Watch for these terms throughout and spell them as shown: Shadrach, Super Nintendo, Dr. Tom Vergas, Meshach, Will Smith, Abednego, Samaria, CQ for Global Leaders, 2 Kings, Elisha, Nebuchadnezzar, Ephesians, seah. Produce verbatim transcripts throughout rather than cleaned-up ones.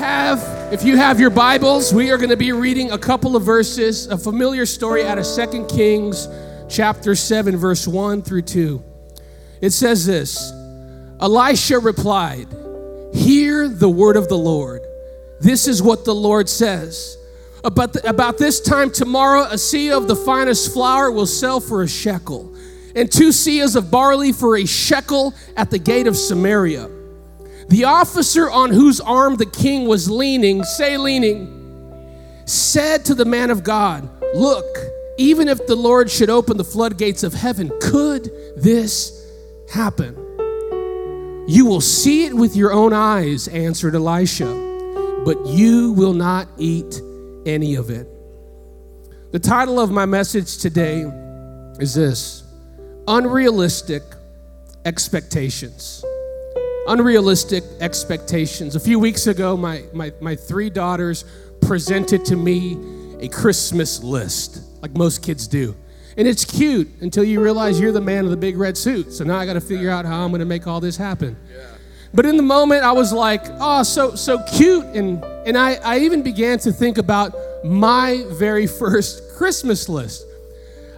have, if you have your Bibles, we are going to be reading a couple of verses, a familiar story out of Second Kings chapter seven, verse one through two. It says this, Elisha replied, "Hear the word of the Lord. This is what the Lord says. About, the, about this time tomorrow, a seah of the finest flour will sell for a shekel, and two seahs of barley for a shekel at the gate of Samaria." The officer on whose arm the king was leaning, say leaning, said to the man of God, "Look, even if the Lord should open the floodgates of heaven, could this happen?" "You will see it with your own eyes," answered Elisha, "but you will not eat any of it." The title of my message today is this, Unrealistic Expectations. Unrealistic expectations. A few weeks ago, my, my, my three daughters presented to me a Christmas list, like most kids do. And it's cute until you realize you're the man in the big red suit. So now I got to figure out how I'm going to make all this happen. Yeah. But in the moment, I was like, oh, so so cute. And, and I, I even began to think about my very first Christmas list.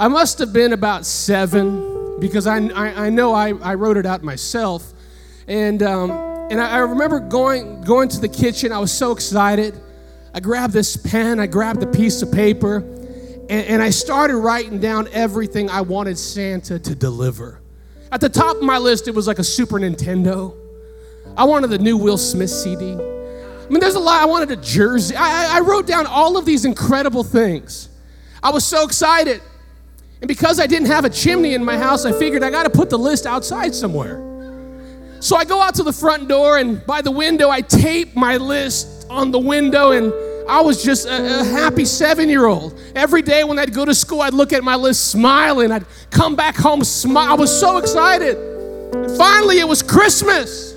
I must have been about seven because I, I, I know I, I wrote it out myself. And um, and I remember going going to the kitchen. I was so excited. I grabbed this pen. I grabbed a piece of paper. And, and I started writing down everything I wanted Santa to deliver. At the top of my list, it was like a Super Nintendo. I wanted the new Will Smith C D. I mean, there's a lot. I wanted a jersey. I, I wrote down all of these incredible things. I was so excited. And because I didn't have a chimney in my house, I figured I got to put the list outside somewhere. So I go out to the front door, and by the window, I tape my list on the window, and I was just a, a happy seven-year-old. Every day when I'd go to school, I'd look at my list smiling. I'd come back home smiling. I was so excited. Finally, it was Christmas.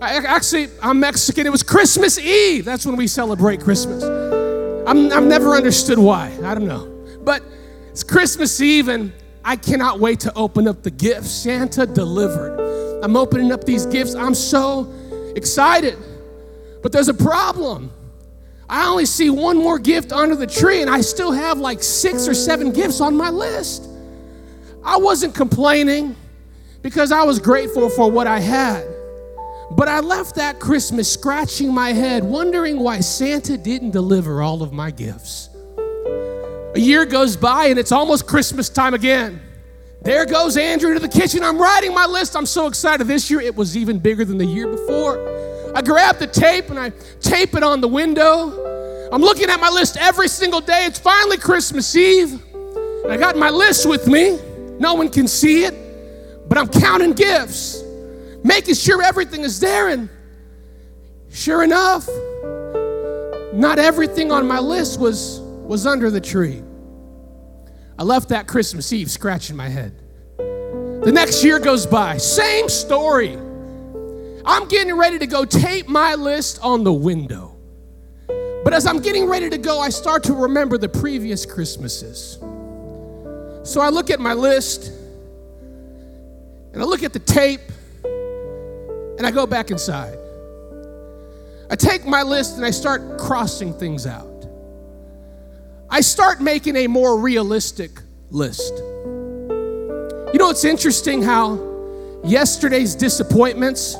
I, actually, I'm Mexican. It was Christmas Eve. That's when we celebrate Christmas. I'm, I've never understood why. I don't know. But it's Christmas Eve, and I cannot wait to open up the gifts Santa delivered. I'm opening up these gifts. I'm so excited. But there's a problem. I only see one more gift under the tree, and I still have like six or seven gifts on my list. I wasn't complaining because I was grateful for what I had. But I left that Christmas scratching my head, wondering why Santa didn't deliver all of my gifts. A year goes by, and it's almost Christmas time again. There goes Andrew to the kitchen. I'm writing my list. I'm so excited. This year, it was even bigger than the year before. I grab the tape, and I tape it on the window. I'm looking at my list every single day. It's finally Christmas Eve. And I got my list with me. No one can see it, but I'm counting gifts, making sure everything is there. And sure enough, not everything on my list was, was under the tree. I left that Christmas Eve scratching my head. The next year goes by, same story. I'm getting ready to go tape my list on the window. But as I'm getting ready to go, I start to remember the previous Christmases. So I look at my list, and I look at the tape, and I go back inside. I take my list, and I start crossing things out. I start making a more realistic list. You know, it's interesting how yesterday's disappointments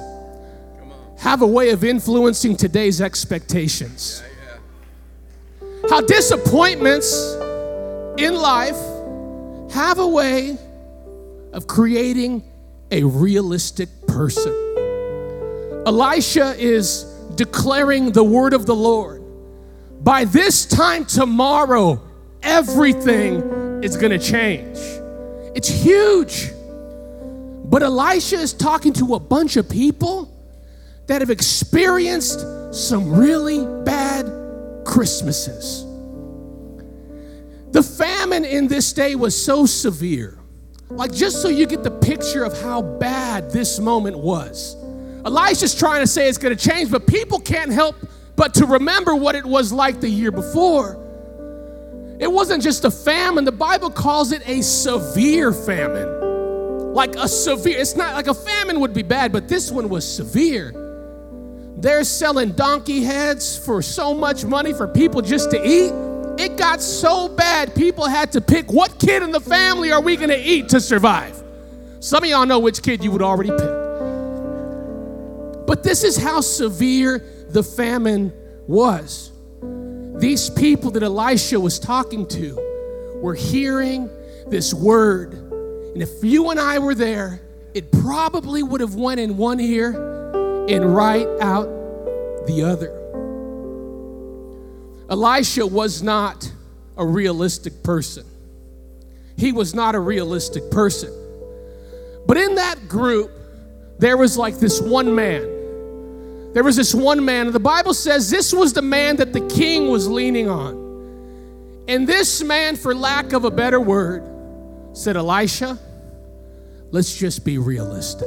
have a way of influencing today's expectations. Yeah, yeah. How disappointments in life have a way of creating a realistic person. Elisha is declaring the word of the Lord. By this time tomorrow, everything is going to change. It's huge. But Elisha is talking to a bunch of people that have experienced some really bad Christmases. The famine in this day was so severe. Like, just so you get the picture of how bad this moment was. Elisha's trying to say it's going to change, but people can't help but to remember what it was like the year before. It wasn't just a famine. The Bible calls it a severe famine. Like a severe, it's not like a famine would be bad, but this one was severe. They're selling donkey heads for so much money for people just to eat. It got so bad, people had to pick what kid in the family are we going to eat to survive. Some of y'all know which kid you would already pick. But this is how severe the famine was. These people that Elisha was talking to were hearing this word. And if you and I were there, it probably would have went in one ear and right out the other. Elisha was not a realistic person. He was not a realistic person. But in that group, there was like this one man. There was this one man. And the Bible says this was the man that the king was leaning on. And this man, for lack of a better word, said, Elisha, let's just be realistic.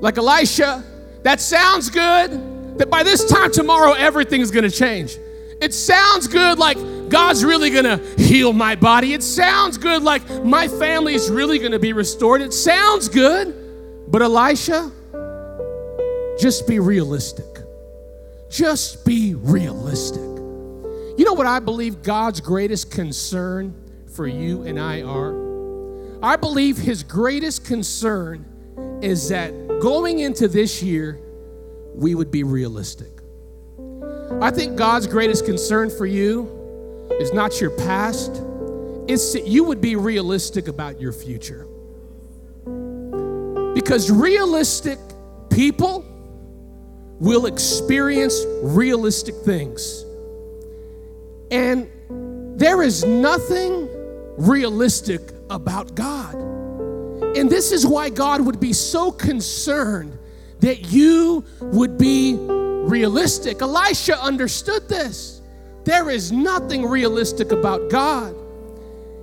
Like, Elisha, that sounds good, that by this time tomorrow, everything's going to change. It sounds good, like God's really going to heal my body. It sounds good, like my family is really going to be restored. It sounds good, but Elisha, just be realistic. Just be realistic. You know what I believe God's greatest concern for you and I are? I believe his greatest concern is that going into this year, we would be realistic. I think God's greatest concern for you is not your past. It's that you would be realistic about your future. Because realistic people will experience realistic things. And there is nothing realistic about God. And this is why God would be so concerned that you would be realistic. Elisha understood this. There is nothing realistic about God.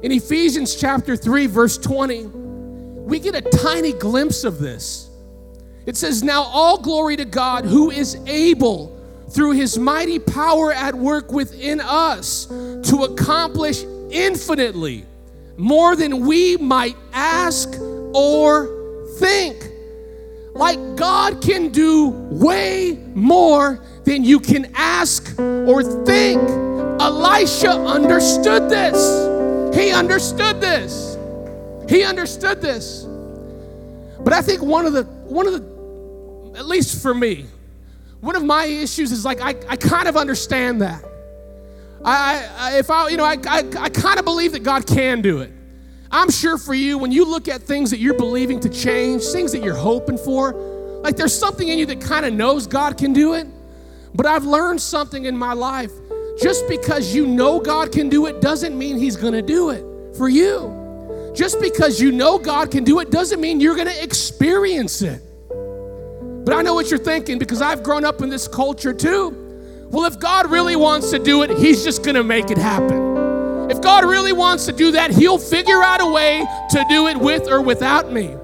In Ephesians chapter three, verse twenty, we get a tiny glimpse of this. It says, now all glory to God who is able through his mighty power at work within us to accomplish infinitely more than we might ask or think. Like, God can do way more than you can ask or think. Elisha understood this. He understood this. He understood this. But I think one of the, one of the, at least for me, one of my issues is like, I, I kind of understand that. I, I if I, you know, I, I, I kind of believe that God can do it. I'm sure for you, when you look at things that you're believing to change, things that you're hoping for, like there's something in you that kind of knows God can do it. But I've learned something in my life. Just because you know God can do it doesn't mean he's going to do it for you. Just because you know God can do it doesn't mean you're going to experience it. But I know what you're thinking, because I've grown up in this culture too. Well, if God really wants to do it, he's just going to make it happen. If God really wants to do that, he'll figure out a way to do it with or without me.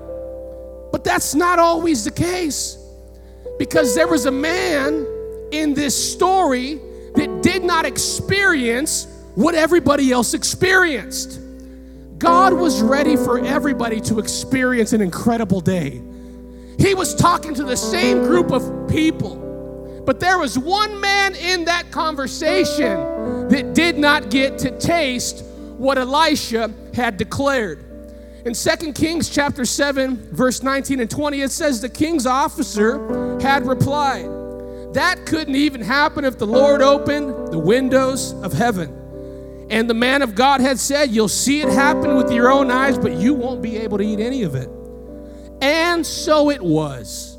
But that's not always the case, because there was a man in this story that did not experience what everybody else experienced. God was ready for everybody to experience an incredible day. He was talking to the same group of people, but there was one man in that conversation that did not get to taste what Elisha had declared. In Second Kings chapter seven, verse nineteen and twenty, it says, the king's officer had replied, that couldn't even happen if the Lord opened the windows of heaven. And the man of God had said, you'll see it happen with your own eyes, but you won't be able to eat any of it. And so it was,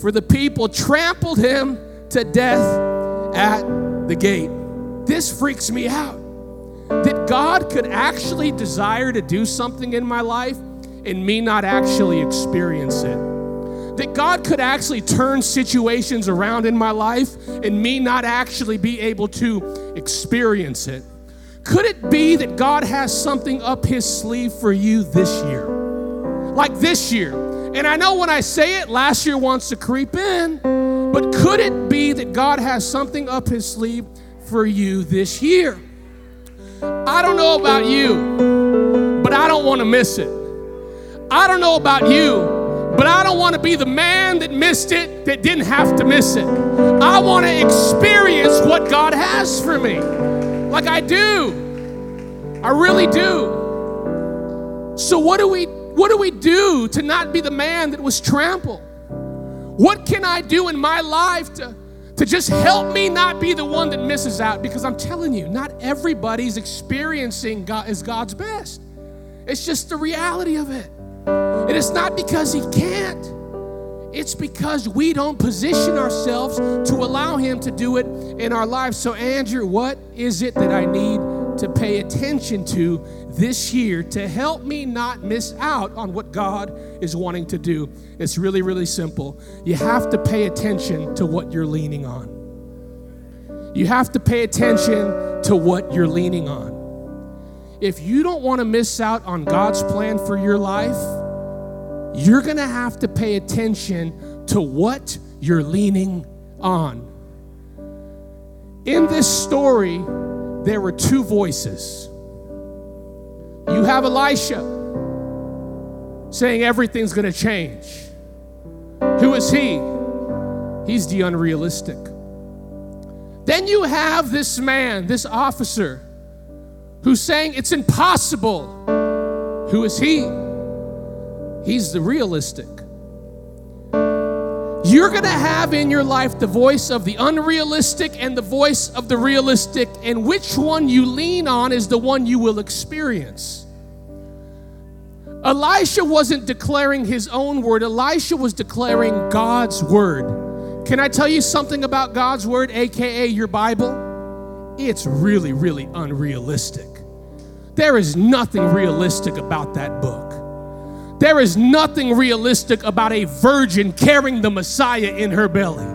for the people trampled him to death at the gate. This freaks me out, that God could actually desire to do something in my life and me not actually experience it. That God could actually turn situations around in my life and me not actually be able to experience it. Could it be that God has something up his sleeve for you this year? Like this year. And I know when I say it, last year wants to creep in, but could it be that God has something up his sleeve for you this year? I don't know about you, but I don't want to miss it. I don't know about you, But I don't want to be the man that missed it, that didn't have to miss it. I want to experience what God has for me. Like I do. I really do. So what do we what do we do to not be the man that was trampled? What can I do in my life to to just help me not be the one that misses out? Because I'm telling you, not everybody's experiencing God as God's best. It's just the reality of it. And it's not because he can't. It's because we don't position ourselves to allow him to do it in our lives. So Andrew, what is it that I need to pay attention to this year to help me not miss out on what God is wanting to do? It's really, really simple. You have to pay attention to what you're leaning on. You have to pay attention to what you're leaning on. If you don't want to miss out on God's plan for your life, you're going to have to pay attention to what you're leaning on. In this story, there were two voices. You have Elisha saying everything's going to change. Who is he? He's the unrealistic. Then you have this man, this officer, who's saying it's impossible. Who is he? He's the realistic. You're going to have in your life the voice of the unrealistic and the voice of the realistic, and which one you lean on is the one you will experience. Elisha wasn't declaring his own word. Elisha was declaring God's word. Can I tell you something about God's word, A K A your Bible? It's really, really unrealistic. There is nothing realistic about that book. There is nothing realistic about a virgin carrying the Messiah in her belly.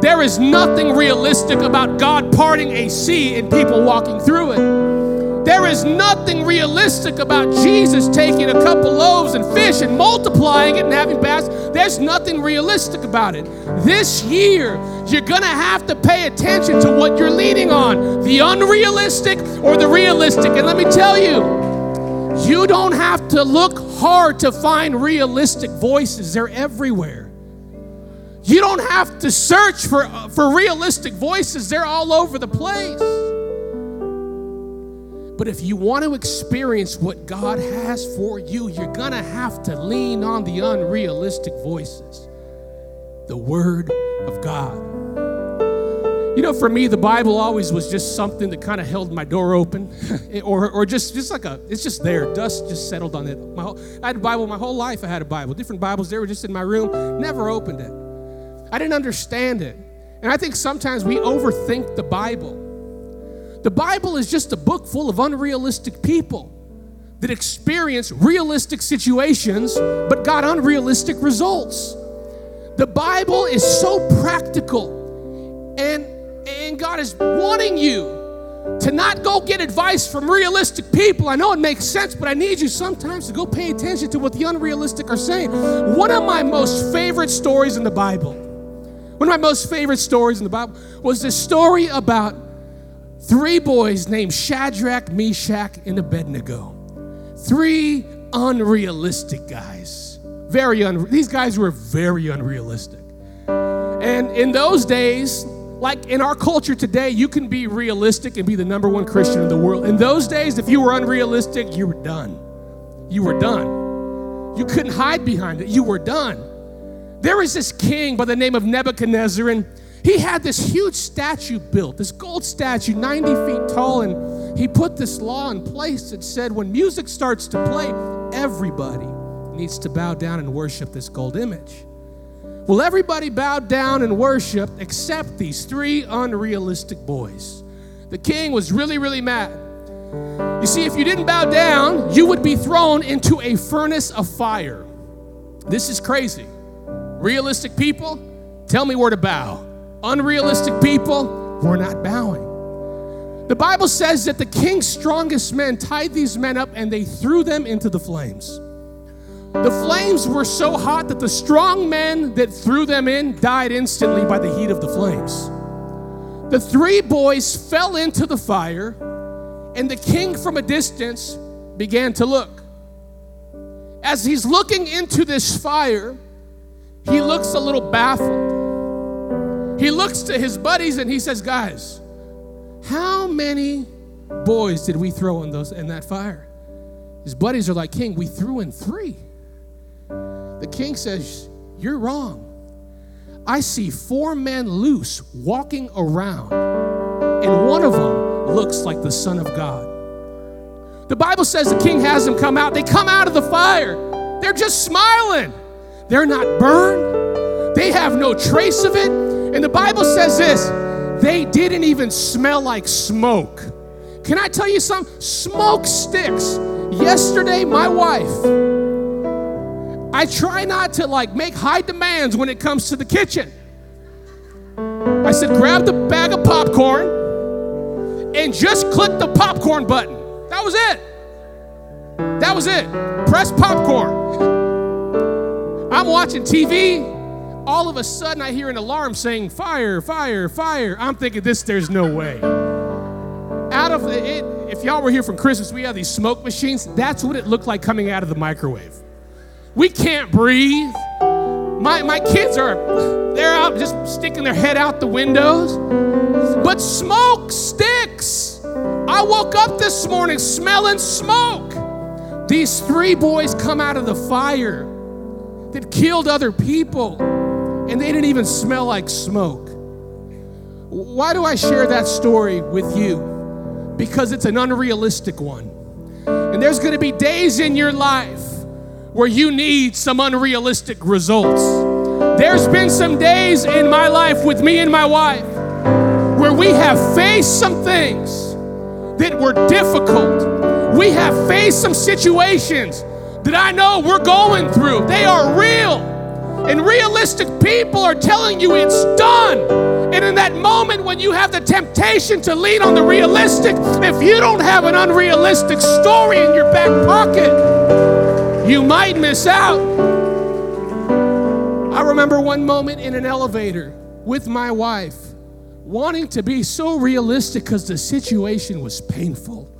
There is nothing realistic about God parting a sea and people walking through it. There is nothing realistic about Jesus taking a couple loaves and fish and multiplying it and having baths. There's nothing realistic about it. This year, you're going to have to pay attention to what you're leaning on, the unrealistic or the realistic. And let me tell you, you don't have to look hard to find realistic voices. They're everywhere. You don't have to search for, for realistic voices. They're all over the place. But if you want to experience what God has for you, you're going to have to lean on the unrealistic voices, the Word of God. You know, for me, the Bible always was just something that kind of held my door open, or or just, just like a, it's just there. Dust just settled on it. My whole, I had a Bible my whole life. I had a Bible. Different Bibles. They were just in my room. Never opened it. I didn't understand it. And I think sometimes we overthink the Bible. The Bible is just a book full of unrealistic people that experience realistic situations but got unrealistic results. The Bible is so practical. And And God is wanting you to not go get advice from realistic people. I know it makes sense, but I need you sometimes to go pay attention to what the unrealistic are saying. One of my most favorite stories in the Bible, one of my most favorite stories in the Bible was this story about three boys named Shadrach, Meshach, and Abednego. Three unrealistic guys. Very un- These guys were very unrealistic. And in those days, like in our culture today, you can be realistic and be the number one Christian in the world. In those days, if you were unrealistic, you were done. You were done. You couldn't hide behind it. You were done. There was this king by the name of Nebuchadnezzar, and he had this huge statue built, this gold statue, ninety feet tall, and he put this law in place that said when music starts to play, everybody needs to bow down and worship this gold image. Well, everybody bowed down and worshiped except these three unrealistic boys. The king was really, really mad. You see, if you didn't bow down, you would be thrown into a furnace of fire. This is crazy. Realistic people, tell me where to bow. Unrealistic people, we're not bowing. The Bible says that the king's strongest men tied these men up and they threw them into the flames. The flames were so hot that the strong men that threw them in died instantly by the heat of the flames. The three boys fell into the fire, and the king from a distance began to look. As he's looking into this fire, he looks a little baffled. He looks to his buddies and he says, guys, how many boys did we throw in those in that fire? His buddies are like, King, we threw in three. The king says, you're wrong. I see four men loose walking around, and one of them looks like the Son of God. The Bible says the king has them come out. They come out of the fire. They're just smiling. They're not burned. They have no trace of it. And the Bible says this, they didn't even smell like smoke. Can I tell you something? Smoke sticks. Yesterday, my wife, I try not to like make high demands when it comes to the kitchen. I said, grab the bag of popcorn and just click the popcorn button. That was it. That was it. Press popcorn. I'm watching T V. All of a sudden, I hear an alarm saying, fire, fire, fire. I'm thinking this, there's no way. Out of the, it, if y'all were here from Christmas, we had these smoke machines. That's what it looked like coming out of the microwave. We can't breathe. My my kids are, they're out just sticking their head out the windows. But smoke sticks. I woke up this morning smelling smoke. These three boys come out of the fire that killed other people, and they didn't even smell like smoke. Why do I share that story with you? Because it's an unrealistic one. And there's going to be days in your life where you need some unrealistic results. There's been some days in my life with me and my wife where we have faced some things that were difficult. We have faced some situations that I know we're going through. They are real. And realistic people are telling you it's done. And in that moment when you have the temptation to lean on the realistic, if you don't have an unrealistic story in your back pocket, you might miss out. I remember one moment in an elevator with my wife wanting to be so realistic because the situation was painful.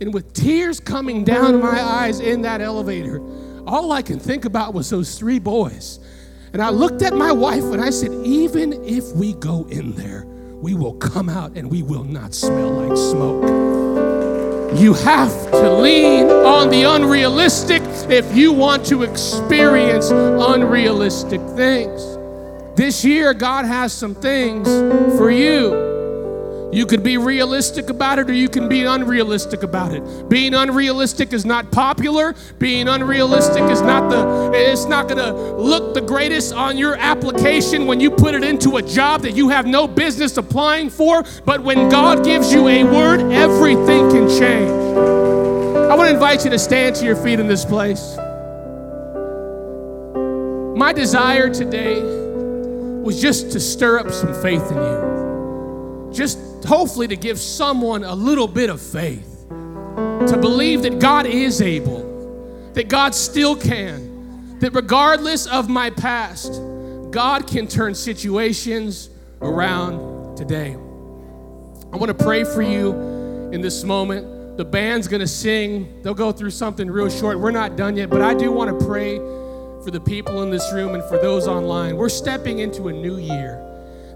And with tears coming down my eyes in that elevator, all I can think about was those three boys. And I looked at my wife and I said, even if we go in there, we will come out and we will not smell like smoke. You have to lean on the unrealistic if you want to experience unrealistic things. This year, God has some things for you. You could be realistic about it or you can be unrealistic about it. Being unrealistic is not popular. Being unrealistic is not the, it's not gonna look the greatest on your application when you put it into a job that you have no business applying for. But when God gives you a word, everything can change. I want to invite you to stand to your feet in this place. My desire today was just to stir up some faith in you. Just hopefully to give someone a little bit of faith, to believe that God is able, that God still can, that regardless of my past, God can turn situations around today. I want to pray for you in this moment. The band's going to sing. They'll go through something real short. We're not done yet, but I do want to pray for the people in this room and for those online. We're stepping into a new year.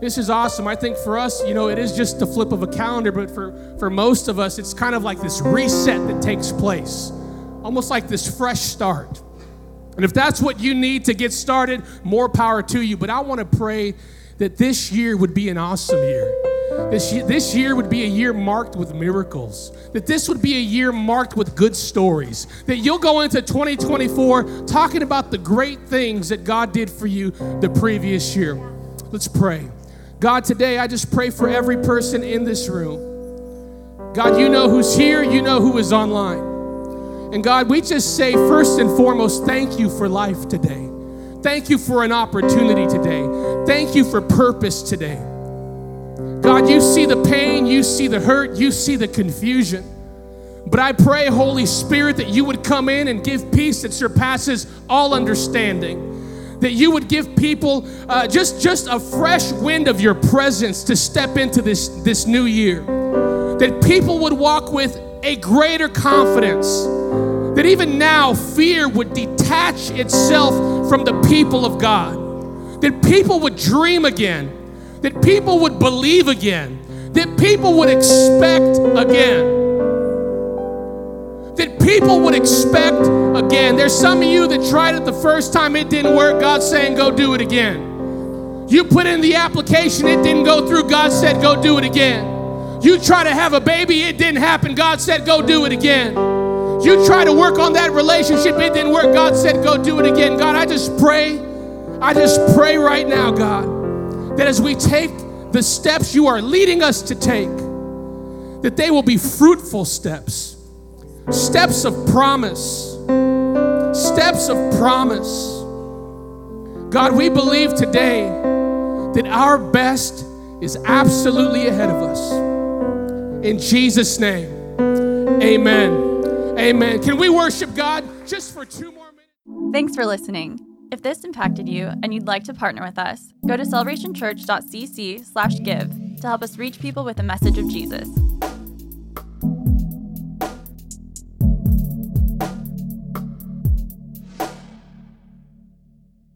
This is awesome. I think for us, you know, it is just the flip of a calendar, but for, for most of us, it's kind of like this reset that takes place, almost like this fresh start. And if that's what you need to get started, more power to you. But I want to pray that this year would be an awesome year. This year, this year would be a year marked with miracles. That this would be a year marked with good stories. That you'll go into twenty twenty-four talking about the great things that God did for you the previous year. Let's pray. God, today I just pray for every person in this room. God, you know who's here. You know who is online. And God, we just say first and foremost, thank you for life today. Thank you for an opportunity today. Thank you for purpose today. God, you see the pain, you see the hurt, you see the confusion. But I pray, Holy Spirit, that you would come in and give peace that surpasses all understanding. That you would give people uh, just, just a fresh wind of your presence to step into this, this new year. That people would walk with a greater confidence. That even now, fear would detach itself from the people of God. that people would dream again, that people would believe again, that people would expect again, that people would expect again. There's some of you that tried it the first time, it didn't work. God's saying, go do it again. You put in the application, it didn't go through. God said, go do it again. You try to have a baby, it didn't happen. God said, go do it again. You try to work on that relationship, it didn't work. God said, go do it again. God, I just pray, I just pray right now, God, that as we take the steps you are leading us to take, that they will be fruitful steps, steps of promise, steps of promise. God, we believe today that our best is absolutely ahead of us. In Jesus' name, amen. Amen. Can we worship God just for two more minutes? Thanks for listening. If this impacted you and you'd like to partner with us, go to celebrationchurch.cc slash give to help us reach people with the message of Jesus.